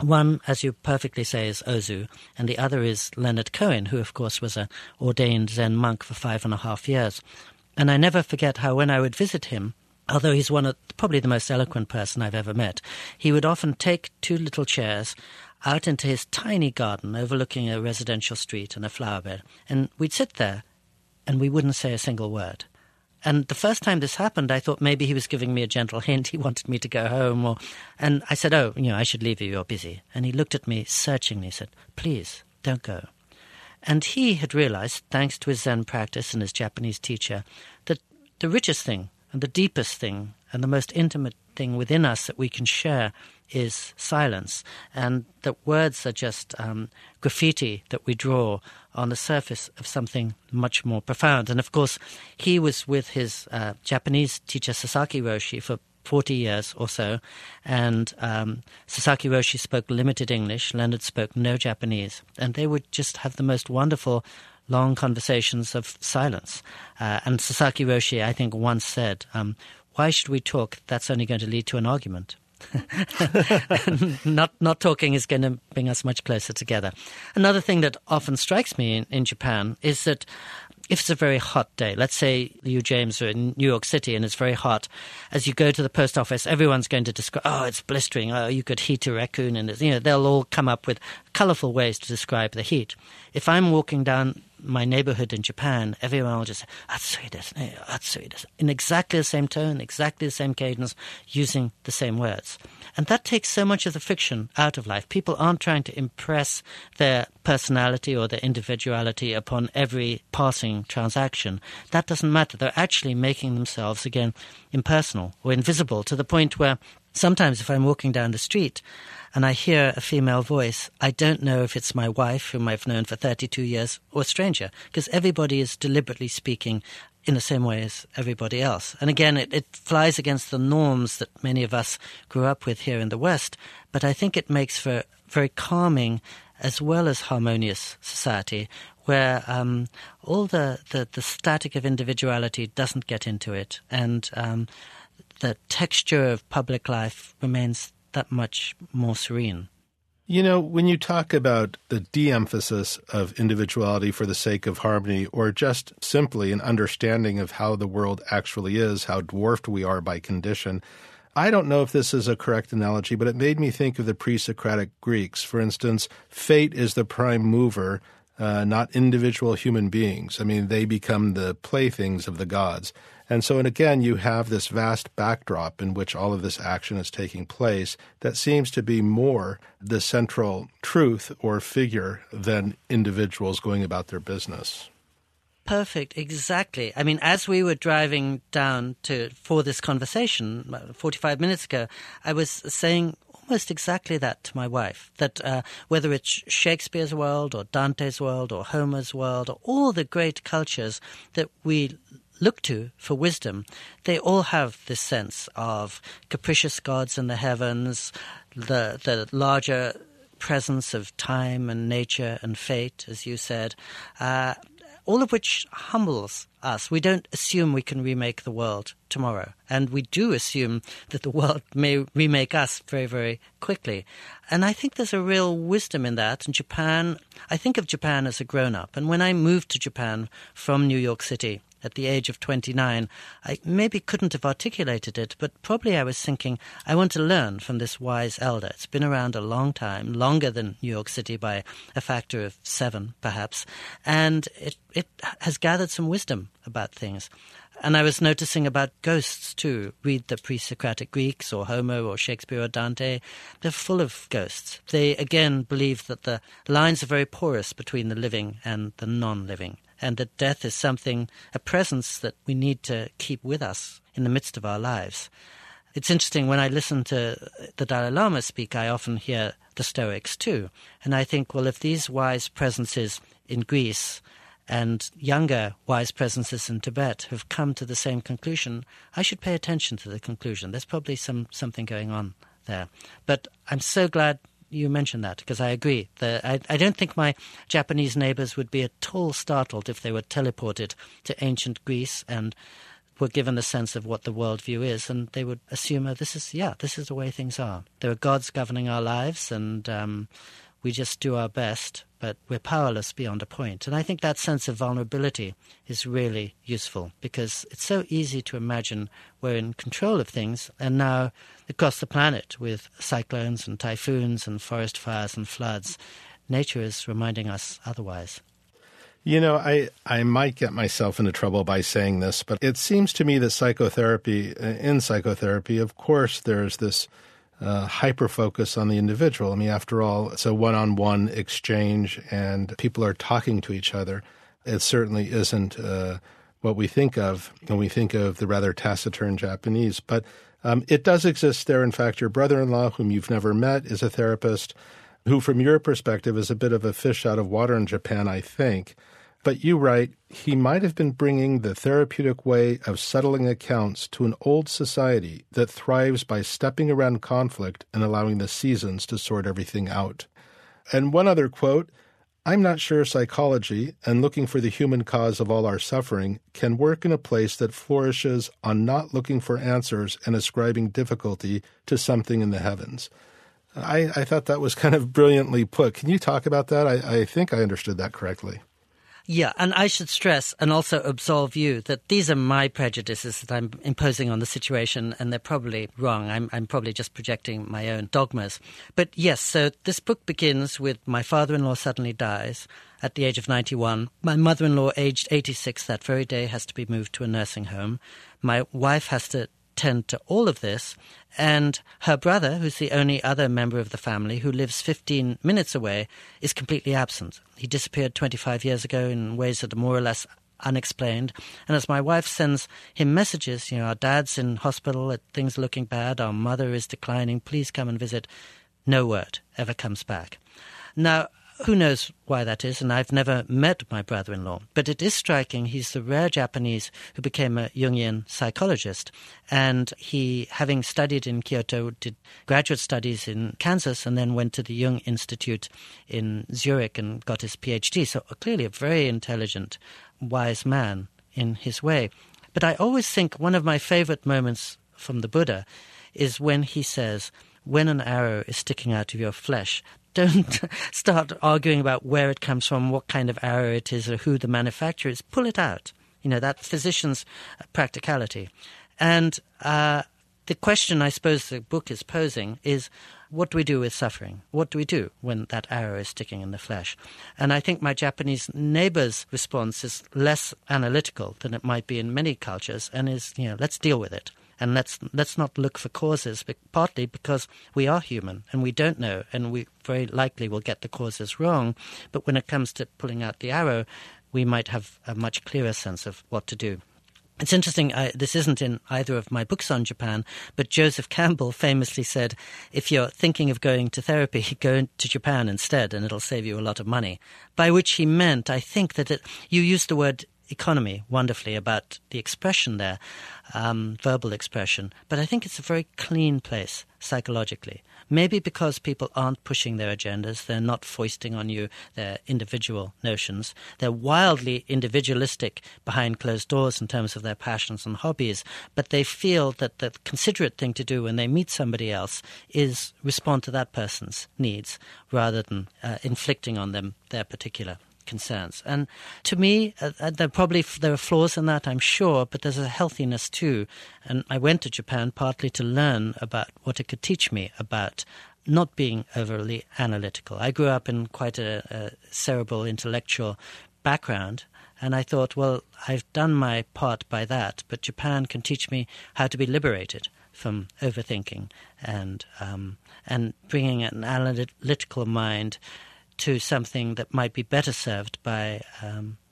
One, as you perfectly say, is Ozu, and the other is Leonard Cohen, who, of course, was an ordained Zen monk for 5.5 years. And I never forget how when I would visit him, although he's probably the most eloquent person I've ever met, he would often take two little chairs out into his tiny garden overlooking a residential street and a flower bed. And we'd sit there, and we wouldn't say a single word. And the first time this happened, I thought maybe he was giving me a gentle hint. He wanted me to go home. And I said, oh, I should leave you. You're busy. And he looked at me searchingly and said, please, don't go. And he had realized, thanks to his Zen practice and his Japanese teacher, that the richest thing and the deepest thing and the most intimate thing within us that we can share is silence, and that words are just graffiti that we draw on the surface of something much more profound. And of course, he was with his Japanese teacher Sasaki Roshi for 40 years or so, and Sasaki Roshi spoke limited English, Leonard spoke no Japanese, and they would just have the most wonderful long conversations of silence. And Sasaki Roshi, I think, once said, why should we talk? That's only going to lead to an argument. Not talking is going to bring us much closer together. Another thing that often strikes me in Japan is that if it's a very hot day, let's say you, James, are in New York City and it's very hot, as you go to the post office, everyone's going to describe, oh, it's blistering, oh, you could heat a raccoon, and they'll all come up with colorful ways to describe the heat. If I'm walking down my neighborhood in Japan, everyone will just say, atsui desu ne, atsui desu, in exactly the same tone, exactly the same cadence, using the same words. And that takes so much of the fiction out of life. People aren't trying to impress their personality or their individuality upon every passing transaction. That doesn't matter. They're actually making themselves, again, impersonal or invisible, to the point where sometimes if I'm walking down the street and I hear a female voice, I don't know if it's my wife, whom I've known for 32 years, or a stranger, because everybody is deliberately speaking in the same way as everybody else. And again, it flies against the norms that many of us grew up with here in the West, but I think it makes for very calming as well as harmonious society where all the static of individuality doesn't get into it, and the texture of public life remains that much more serene. You know, when you talk about the de-emphasis of individuality for the sake of harmony, or just simply an understanding of how the world actually is, how dwarfed we are by condition, I don't know if this is a correct analogy, but it made me think of the pre-Socratic Greeks. For instance, fate is the prime mover, not individual human beings. I mean, they become the playthings of the gods. And so, and again, you have this vast backdrop in which all of this action is taking place that seems to be more the central truth or figure than individuals going about their business. Perfect, exactly. I mean, as we were driving down for this conversation 45 minutes ago, I was saying almost exactly that to my wife, that whether it's Shakespeare's world or Dante's world or Homer's world or all the great cultures that we look to for wisdom, they all have this sense of capricious gods in the heavens, the larger presence of time and nature and fate, as you said, all of which humbles us. We don't assume we can remake the world tomorrow, and we do assume that the world may remake us very, very quickly. And I think there's a real wisdom in that. And Japan, I think of Japan as a grown-up. And when I moved to Japan from New York City at the age of 29, I maybe couldn't have articulated it, but probably I was thinking, I want to learn from this wise elder. It's been around a long time, longer than New York City by a factor of 7, perhaps, and it has gathered some wisdom about things. And I was noticing about ghosts too. Read the pre-Socratic Greeks or Homer or Shakespeare or Dante. They're full of ghosts. They, again, believe that the lines are very porous between the living and the non-living, and that death is something, a presence that we need to keep with us in the midst of our lives. It's interesting, when I listen to the Dalai Lama speak, I often hear the Stoics too. And I think, well, if these wise presences in Greece and younger wise presences in Tibet have come to the same conclusion, I should pay attention to the conclusion. There's probably something going on there. But I'm so glad you mentioned that, because I agree. I don't think my Japanese neighbors would be at all startled if they were teleported to ancient Greece and were given a sense of what the worldview is, and they would assume, oh, this is the way things are. There are gods governing our lives, and we just do our best, but we're powerless beyond a point. And I think that sense of vulnerability is really useful, because it's so easy to imagine we're in control of things, and now across the planet with cyclones and typhoons and forest fires and floods, nature is reminding us otherwise. You know, I might get myself into trouble by saying this, but it seems to me that in psychotherapy, of course, there's this hyper-focus on the individual. I mean, after all, it's a one-on-one exchange and people are talking to each other. It certainly isn't what we think of when we think of the rather taciturn Japanese. But it does exist there. In fact, your brother-in-law, whom you've never met, is a therapist who, from your perspective, is a bit of a fish out of water in Japan, I think. But you write, he might have been bringing the therapeutic way of settling accounts to an old society that thrives by stepping around conflict and allowing the seasons to sort everything out. And one other quote, I'm not sure psychology and looking for the human cause of all our suffering can work in a place that flourishes on not looking for answers and ascribing difficulty to something in the heavens. I thought that was kind of brilliantly put. Can you talk about that? I think I understood that correctly. Yeah, and I should stress and also absolve you that these are my prejudices that I'm imposing on the situation, and they're probably wrong. I'm probably just projecting my own dogmas. But yes, so this book begins with my father-in-law suddenly dies at the age of 91. My mother-in-law, aged 86 that very day, has to be moved to a nursing home. My wife has to tend to all of this, and her brother, who's the only other member of the family who lives 15 minutes away, is completely absent. He disappeared 25 years ago in ways that are more or less unexplained, and as my wife sends him messages, you know, our dad's in hospital, things are looking bad, our mother is declining, please come and visit, no word ever comes back. Now, Who knows why that is, and I've never met my brother-in-law. But it is striking. He's the rare Japanese who became a Jungian psychologist. And he, having studied in Kyoto, did graduate studies in Kansas and then went to the Jung Institute in Zurich and got his PhD. So clearly a very intelligent, wise man in his way. But I always think one of my favorite moments from the Buddha is when he says, when an arrow is sticking out of your flesh, don't start arguing about where it comes from, what kind of arrow it is, or who the manufacturer is. Pull it out. You know, that physician's practicality. And the question I suppose the book is posing is, what do we do with suffering? What do we do when that arrow is sticking in the flesh? And I think my Japanese neighbor's response is less analytical than it might be in many cultures and is, you know, let's deal with it. And let's not look for causes, but partly because we are human and we don't know, and we very likely will get the causes wrong. But when it comes to pulling out the arrow, we might have a much clearer sense of what to do. It's interesting, this isn't in either of my books on Japan, but Joseph Campbell famously said, if you're thinking of going to therapy, go to Japan instead, and it'll save you a lot of money. By which he meant, I think, that you used the word economy wonderfully about the expression there, verbal expression. But I think it's a very clean place psychologically. Maybe because people aren't pushing their agendas, they're not foisting on you their individual notions. They're wildly individualistic behind closed doors in terms of their passions and hobbies, but they feel that the considerate thing to do when they meet somebody else is respond to that person's needs rather than inflicting on them their particular concerns. And to me, there are flaws in that, I'm sure, but there's a healthiness too. And I went to Japan partly to learn about what it could teach me about not being overly analytical. I grew up in quite a cerebral intellectual background, and I thought, well, I've done my part by that, but Japan can teach me how to be liberated from overthinking and bringing an analytical mind to something that might be better served by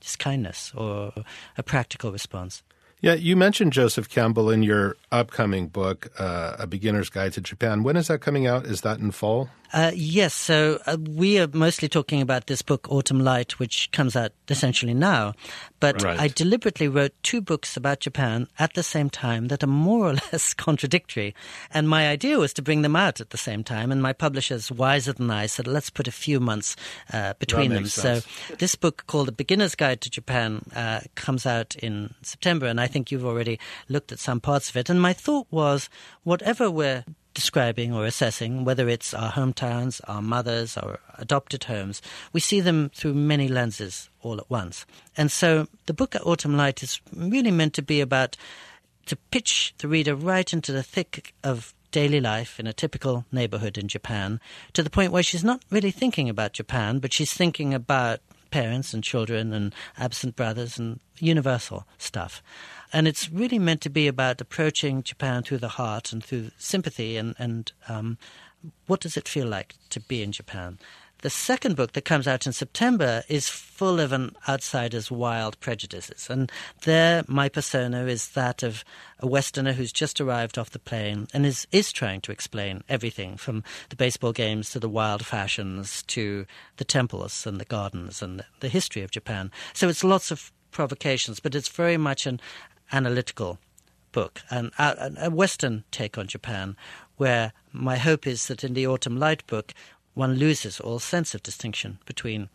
just kindness or a practical response. Yeah, you mentioned Joseph Campbell in your upcoming book, A Beginner's Guide to Japan. When is that coming out? Is that in fall? Yes. So we are mostly talking about this book, Autumn Light, which comes out essentially now. But right. I deliberately wrote two books about Japan at the same time that are more or less contradictory. And my idea was to bring them out at the same time. And my publisher's wiser than I said, let's put a few months between them. Sense. So this book called A Beginner's Guide to Japan comes out in September. And I think you've already looked at some parts of it. And my thought was, whatever we're describing or assessing, whether it's our hometowns, our mothers, our adopted homes, we see them through many lenses all at once. And so the book Autumn Light is really meant to be about, to pitch the reader right into the thick of daily life in a typical neighborhood in Japan, to the point where she's not really thinking about Japan, but she's thinking about parents and children and absent brothers and universal stuff. And it's really meant to be about approaching Japan through the heart and through sympathy and what does it feel like to be in Japan. The second book that comes out in September is full of an outsider's wild prejudices. And there my persona is that of a Westerner who's just arrived off the plane and is trying to explain everything from the baseball games to the wild fashions to the temples and the gardens and the history of Japan. So it's lots of provocations, but it's very much an analytical book, a Western take on Japan, where my hope is that in the Autumn Light book, one loses all sense of distinction between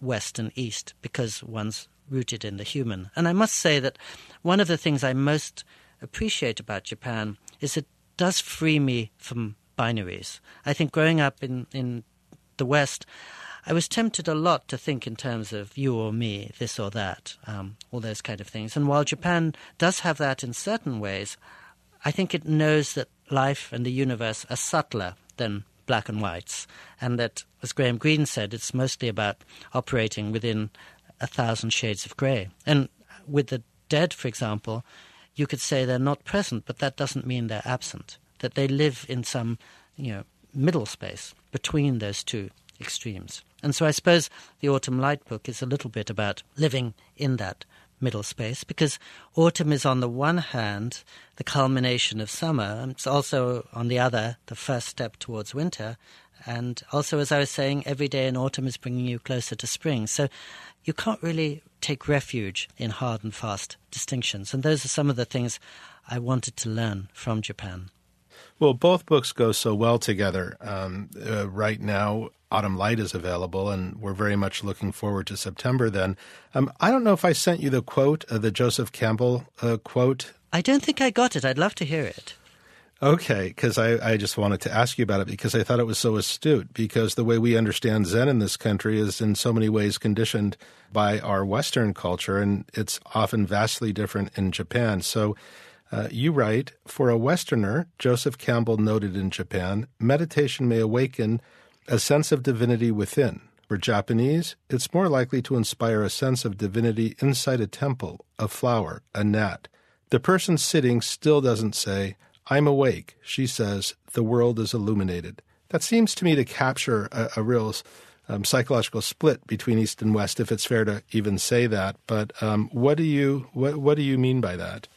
West and East because one's rooted in the human. And I must say that one of the things I most appreciate about Japan is it does free me from binaries. I think growing up in the West, I was tempted a lot to think in terms of you or me, this or that, all those kind of things. And while Japan does have that in certain ways, I think it knows that life and the universe are subtler than black and whites, and that, as Graham Greene said, it's mostly about operating within 1,000 shades of grey. And with the dead, for example, you could say they're not present, but that doesn't mean they're absent, that they live in some, middle space between those two extremes. And so I suppose the Autumn Light book is a little bit about living in that middle space, because autumn is on the one hand the culmination of summer, and it's also on the other the first step towards winter, And also, as I was saying, every day in autumn is bringing you closer to spring. So you can't really take refuge in hard and fast distinctions. And those are some of the things I wanted to learn from Japan. Well, both books go so well together. Right now, Autumn Light is available, and we're very much looking forward to September then. I don't know if I sent you the quote, the Joseph Campbell quote. I don't think I got it. I'd love to hear it. Okay, because I just wanted to ask you about it because I thought it was so astute, because the way we understand Zen in this country is in so many ways conditioned by our Western culture, and it's often vastly different in Japan. So you write, "For a Westerner, Joseph Campbell noted in Japan, meditation may awaken a sense of divinity within. For Japanese, it's more likely to inspire a sense of divinity inside a temple, a flower, a gnat. The person sitting still doesn't say, 'I'm awake.' She says, 'The world is illuminated.'" That seems to me to capture a real psychological split between East and West, if it's fair to even say that. But what do you mean by that?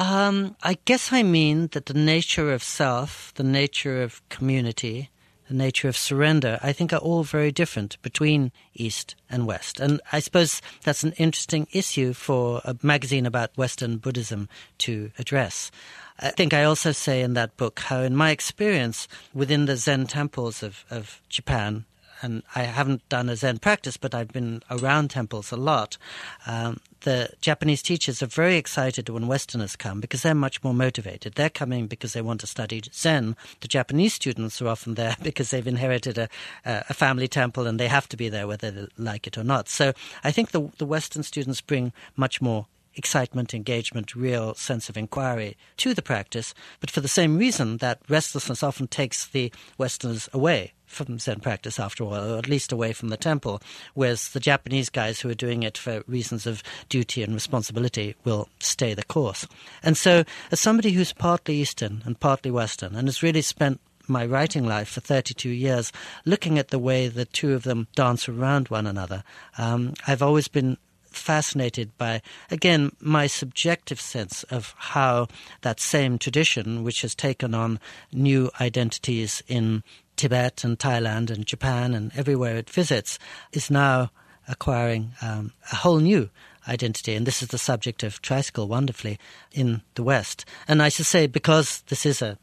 I guess I mean that the nature of self, the nature of community, the nature of surrender, I think are all very different between East and West. And I suppose that's an interesting issue for a magazine about Western Buddhism to address. I think I also say in that book how in my experience within the Zen temples of Japan, and I haven't done a Zen practice, but I've been around temples a lot, the Japanese teachers are very excited when Westerners come because they're much more motivated. They're coming because they want to study Zen. The Japanese students are often there because they've inherited a family temple and they have to be there whether they like it or not. So I think the Western students bring much more excitement, engagement, real sense of inquiry to the practice. But for the same reason, that restlessness often takes the Westerners away from Zen practice after a while, or at least away from the temple, whereas the Japanese guys who are doing it for reasons of duty and responsibility will stay the course. And so as somebody who's partly Eastern and partly Western and has really spent my writing life for 32 years looking at the way the two of them dance around one another, I've always been fascinated by, again, my subjective sense of how that same tradition, which has taken on new identities in Tibet and Thailand and Japan and everywhere it visits, is now acquiring a whole new identity. And this is the subject of Tricycle, wonderfully, in the West. And I should say, because this is a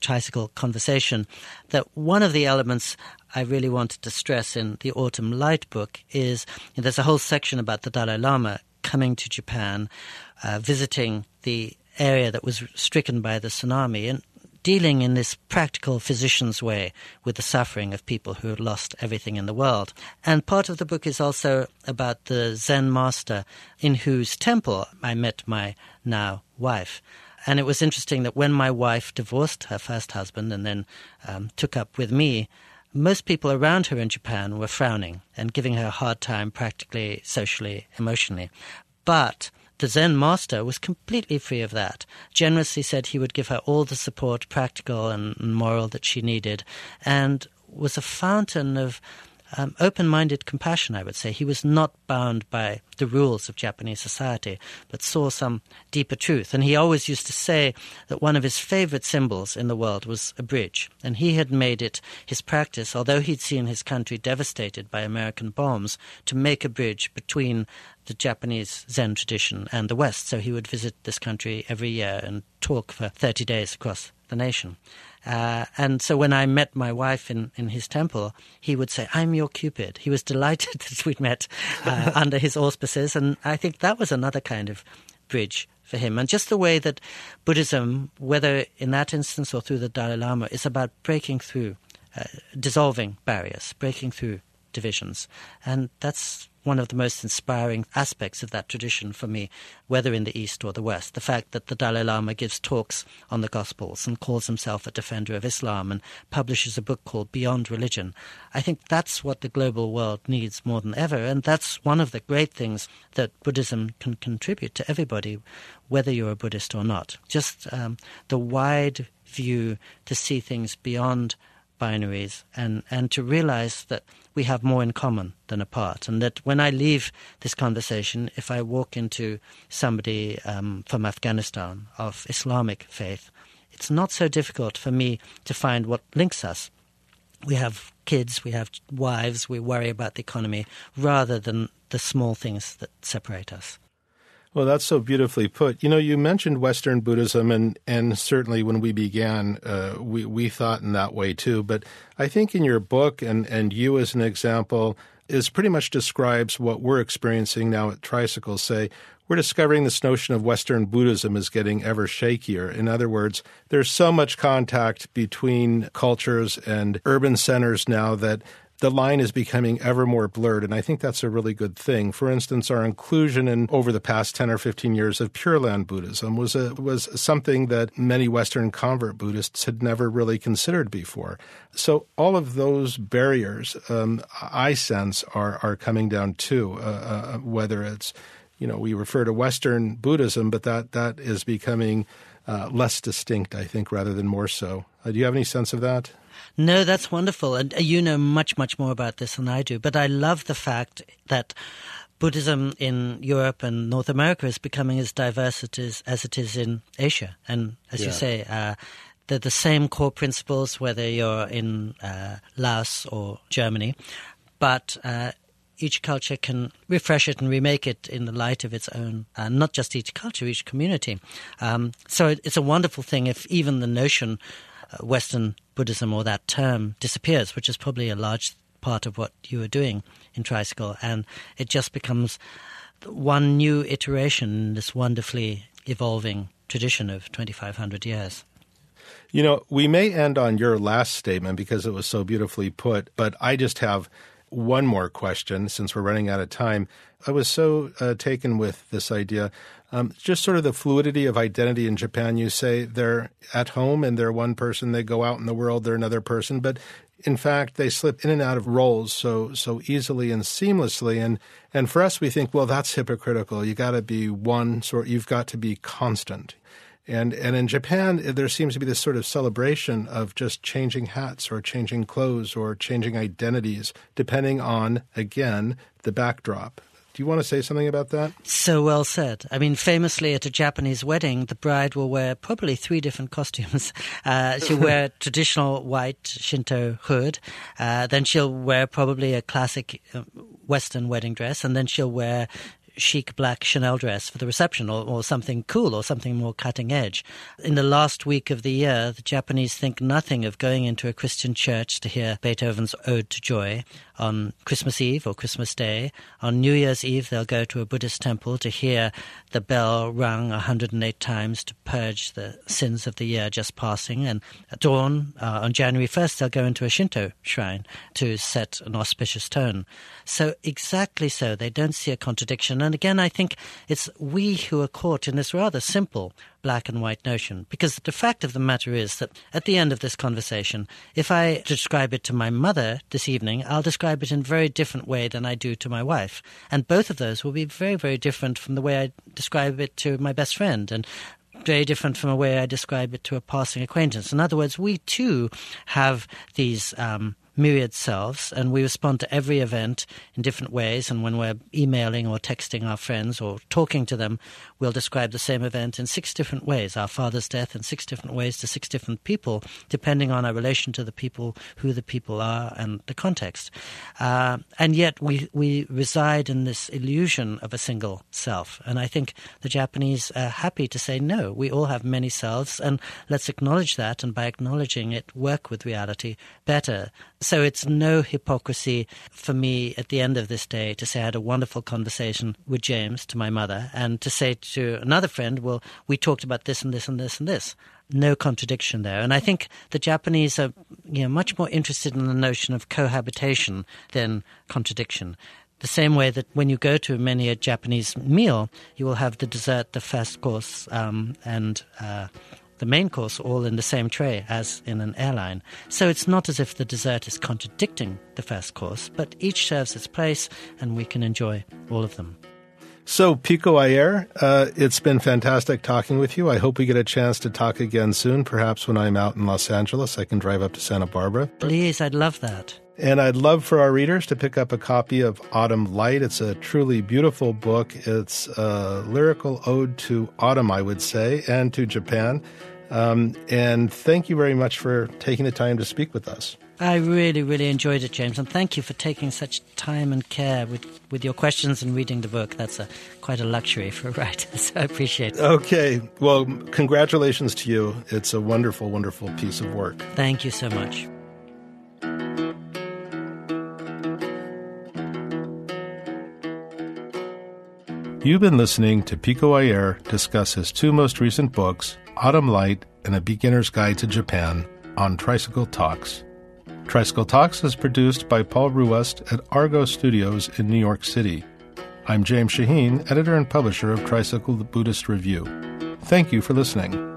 Tricycle conversation, that one of the elements I really wanted to stress in the Autumn Light book is, you know, there's a whole section about the Dalai Lama coming to Japan, visiting the area that was stricken by the tsunami, and dealing in this practical physician's way with the suffering of people who had lost everything in the world. And part of the book is also about the Zen master in whose temple I met my now wife. And it was interesting that when my wife divorced her first husband and then took up with me, most people around her in Japan were frowning and giving her a hard time practically, socially, emotionally. But the Zen master was completely free of that, generously said he would give her all the support, practical and moral, that she needed, and was a fountain of open-minded compassion, I would say. He was not bound by the rules of Japanese society, but saw some deeper truth. And he always used to say that one of his favorite symbols in the world was a bridge. And he had made it his practice, although he'd seen his country devastated by American bombs, to make a bridge between the Japanese Zen tradition and the West. So he would visit this country every year and talk for 30 days across the nation. And so when I met my wife in his temple, he would say, "I'm your Cupid." He was delighted that we'd met under his auspices. And I think that was another kind of bridge for him. And just the way that Buddhism, whether in that instance or through the Dalai Lama, is about breaking through, dissolving barriers, breaking through divisions. And that's one of the most inspiring aspects of that tradition for me, whether in the East or the West, the fact that the Dalai Lama gives talks on the Gospels and calls himself a defender of Islam and publishes a book called Beyond Religion. I think that's what the global world needs more than ever, and that's one of the great things that Buddhism can contribute to everybody, whether you're a Buddhist or not. Just the wide view to see things beyond binaries and to realize that we have more in common than apart, and that when I leave this conversation, if I walk into somebody from Afghanistan of Islamic faith, it's not so difficult for me to find what links us. We have kids, we have wives, we worry about the economy rather than the small things that separate us. Well, that's so beautifully put. You know, you mentioned Western Buddhism, and certainly when we began, we thought in that way too. But I think in your book, and you as an example, is pretty much describes what we're experiencing now at Tricycle. Say, we're discovering this notion of Western Buddhism is getting ever shakier. In other words, there's so much contact between cultures and urban centers now that the line is becoming ever more blurred, and I think that's a really good thing. For instance, our inclusion in over the past 10 or 15 years of Pure Land Buddhism was something that many Western convert Buddhists had never really considered before. So all of those barriers, I sense, are coming down too, whether it's, you know, we refer to Western Buddhism, but that is becoming less distinct, I think, rather than more so. Do you have any sense of that? No, that's wonderful. And you know much, much more about this than I do. But I love the fact that Buddhism in Europe and North America is becoming as diverse as it is in Asia. And as you say, they're the same core principles, whether you're in Laos or Germany. But each culture can refresh it and remake it in the light of its own, not just each culture, each community. So it's a wonderful thing if even the notion Western Buddhism or that term disappears, which is probably a large part of what you are doing in Tricycle, and it just becomes one new iteration in this wonderfully evolving tradition of 2,500 years. You know, we may end on your last statement because it was so beautifully put, but I just have one more question since we're running out of time. I was so taken with this idea, just sort of the fluidity of identity in Japan. You say they're at home and they're one person, they go out in the world, they're another person, but in fact they slip in and out of roles so easily and seamlessly. And for us, we think, well, that's hypocritical. You got to be one sort. You've got to be constant. And in Japan, there seems to be this sort of celebration of just changing hats or changing clothes or changing identities, depending on, again, the backdrop. Do you want to say something about that? So well said. I mean, famously at a Japanese wedding, the bride will wear probably three different costumes. She'll wear a traditional white Shinto hood. Then she'll wear probably a classic Western wedding dress. And then she'll wear chic black Chanel dress for the reception, or something cool or something more cutting edge. In the last week of the year, the Japanese think nothing of going into a Christian church to hear Beethoven's Ode to Joy on Christmas Eve or Christmas Day. On New Year's Eve, they'll go to a Buddhist temple to hear the bell rung 108 times to purge the sins of the year just passing. And at dawn, on January 1st, they'll go into a Shinto shrine to set an auspicious tone. So exactly so. They don't see a contradiction. And again, I think it's we who are caught in this rather simple black and white notion, because the fact of the matter is that at the end of this conversation, if I describe it to my mother this evening, I'll describe it in a very different way than I do to my wife. And both of those will be very, very different from the way I describe it to my best friend, and very different from the way I describe it to a passing acquaintance. In other words, we too have these myriad selves, and we respond to every event in different ways. And when we're emailing or texting our friends or talking to them, we'll describe the same event in six different ways, our father's death in six different ways to six different people, depending on our relation to the people, who the people are, and the context. And yet we reside in this illusion of a single self. And I think the Japanese are happy to say, no, we all have many selves, and let's acknowledge that, and by acknowledging it, work with reality better. So it's no hypocrisy for me at the end of this day to say I had a wonderful conversation with James, to my mother, and to say to another friend, well, we talked about this and this and this and this. No contradiction there. And I think the Japanese are, you know, much more interested in the notion of cohabitation than contradiction. The same way that when you go to many a Japanese meal, you will have the dessert, the first course, and the main course all in the same tray as in an airline. So it's not as if the dessert is contradicting the first course, but each serves its place and we can enjoy all of them. So, Pico Iyer, it's been fantastic talking with you. I hope we get a chance to talk again soon. Perhaps when I'm out in Los Angeles, I can drive up to Santa Barbara. Please, I'd love that. And I'd love for our readers to pick up a copy of Autumn Light. It's a truly beautiful book. It's a lyrical ode to autumn, I would say, and to Japan. And thank you very much for taking the time to speak with us. I really, really enjoyed it, James, and thank you for taking such time and care with your questions and reading the book. That's quite a luxury for a writer, so I appreciate it. Okay. Well, congratulations to you. It's a wonderful, wonderful piece of work. Thank you so much. You've been listening to Pico Iyer discuss his two most recent books, Autumn Light and A Beginner's Guide to Japan, on Tricycle Talks. Tricycle Talks is produced by Paul Ruest at Argo Studios in New York City. I'm James Shaheen, editor and publisher of Tricycle, the Buddhist Review. Thank you for listening.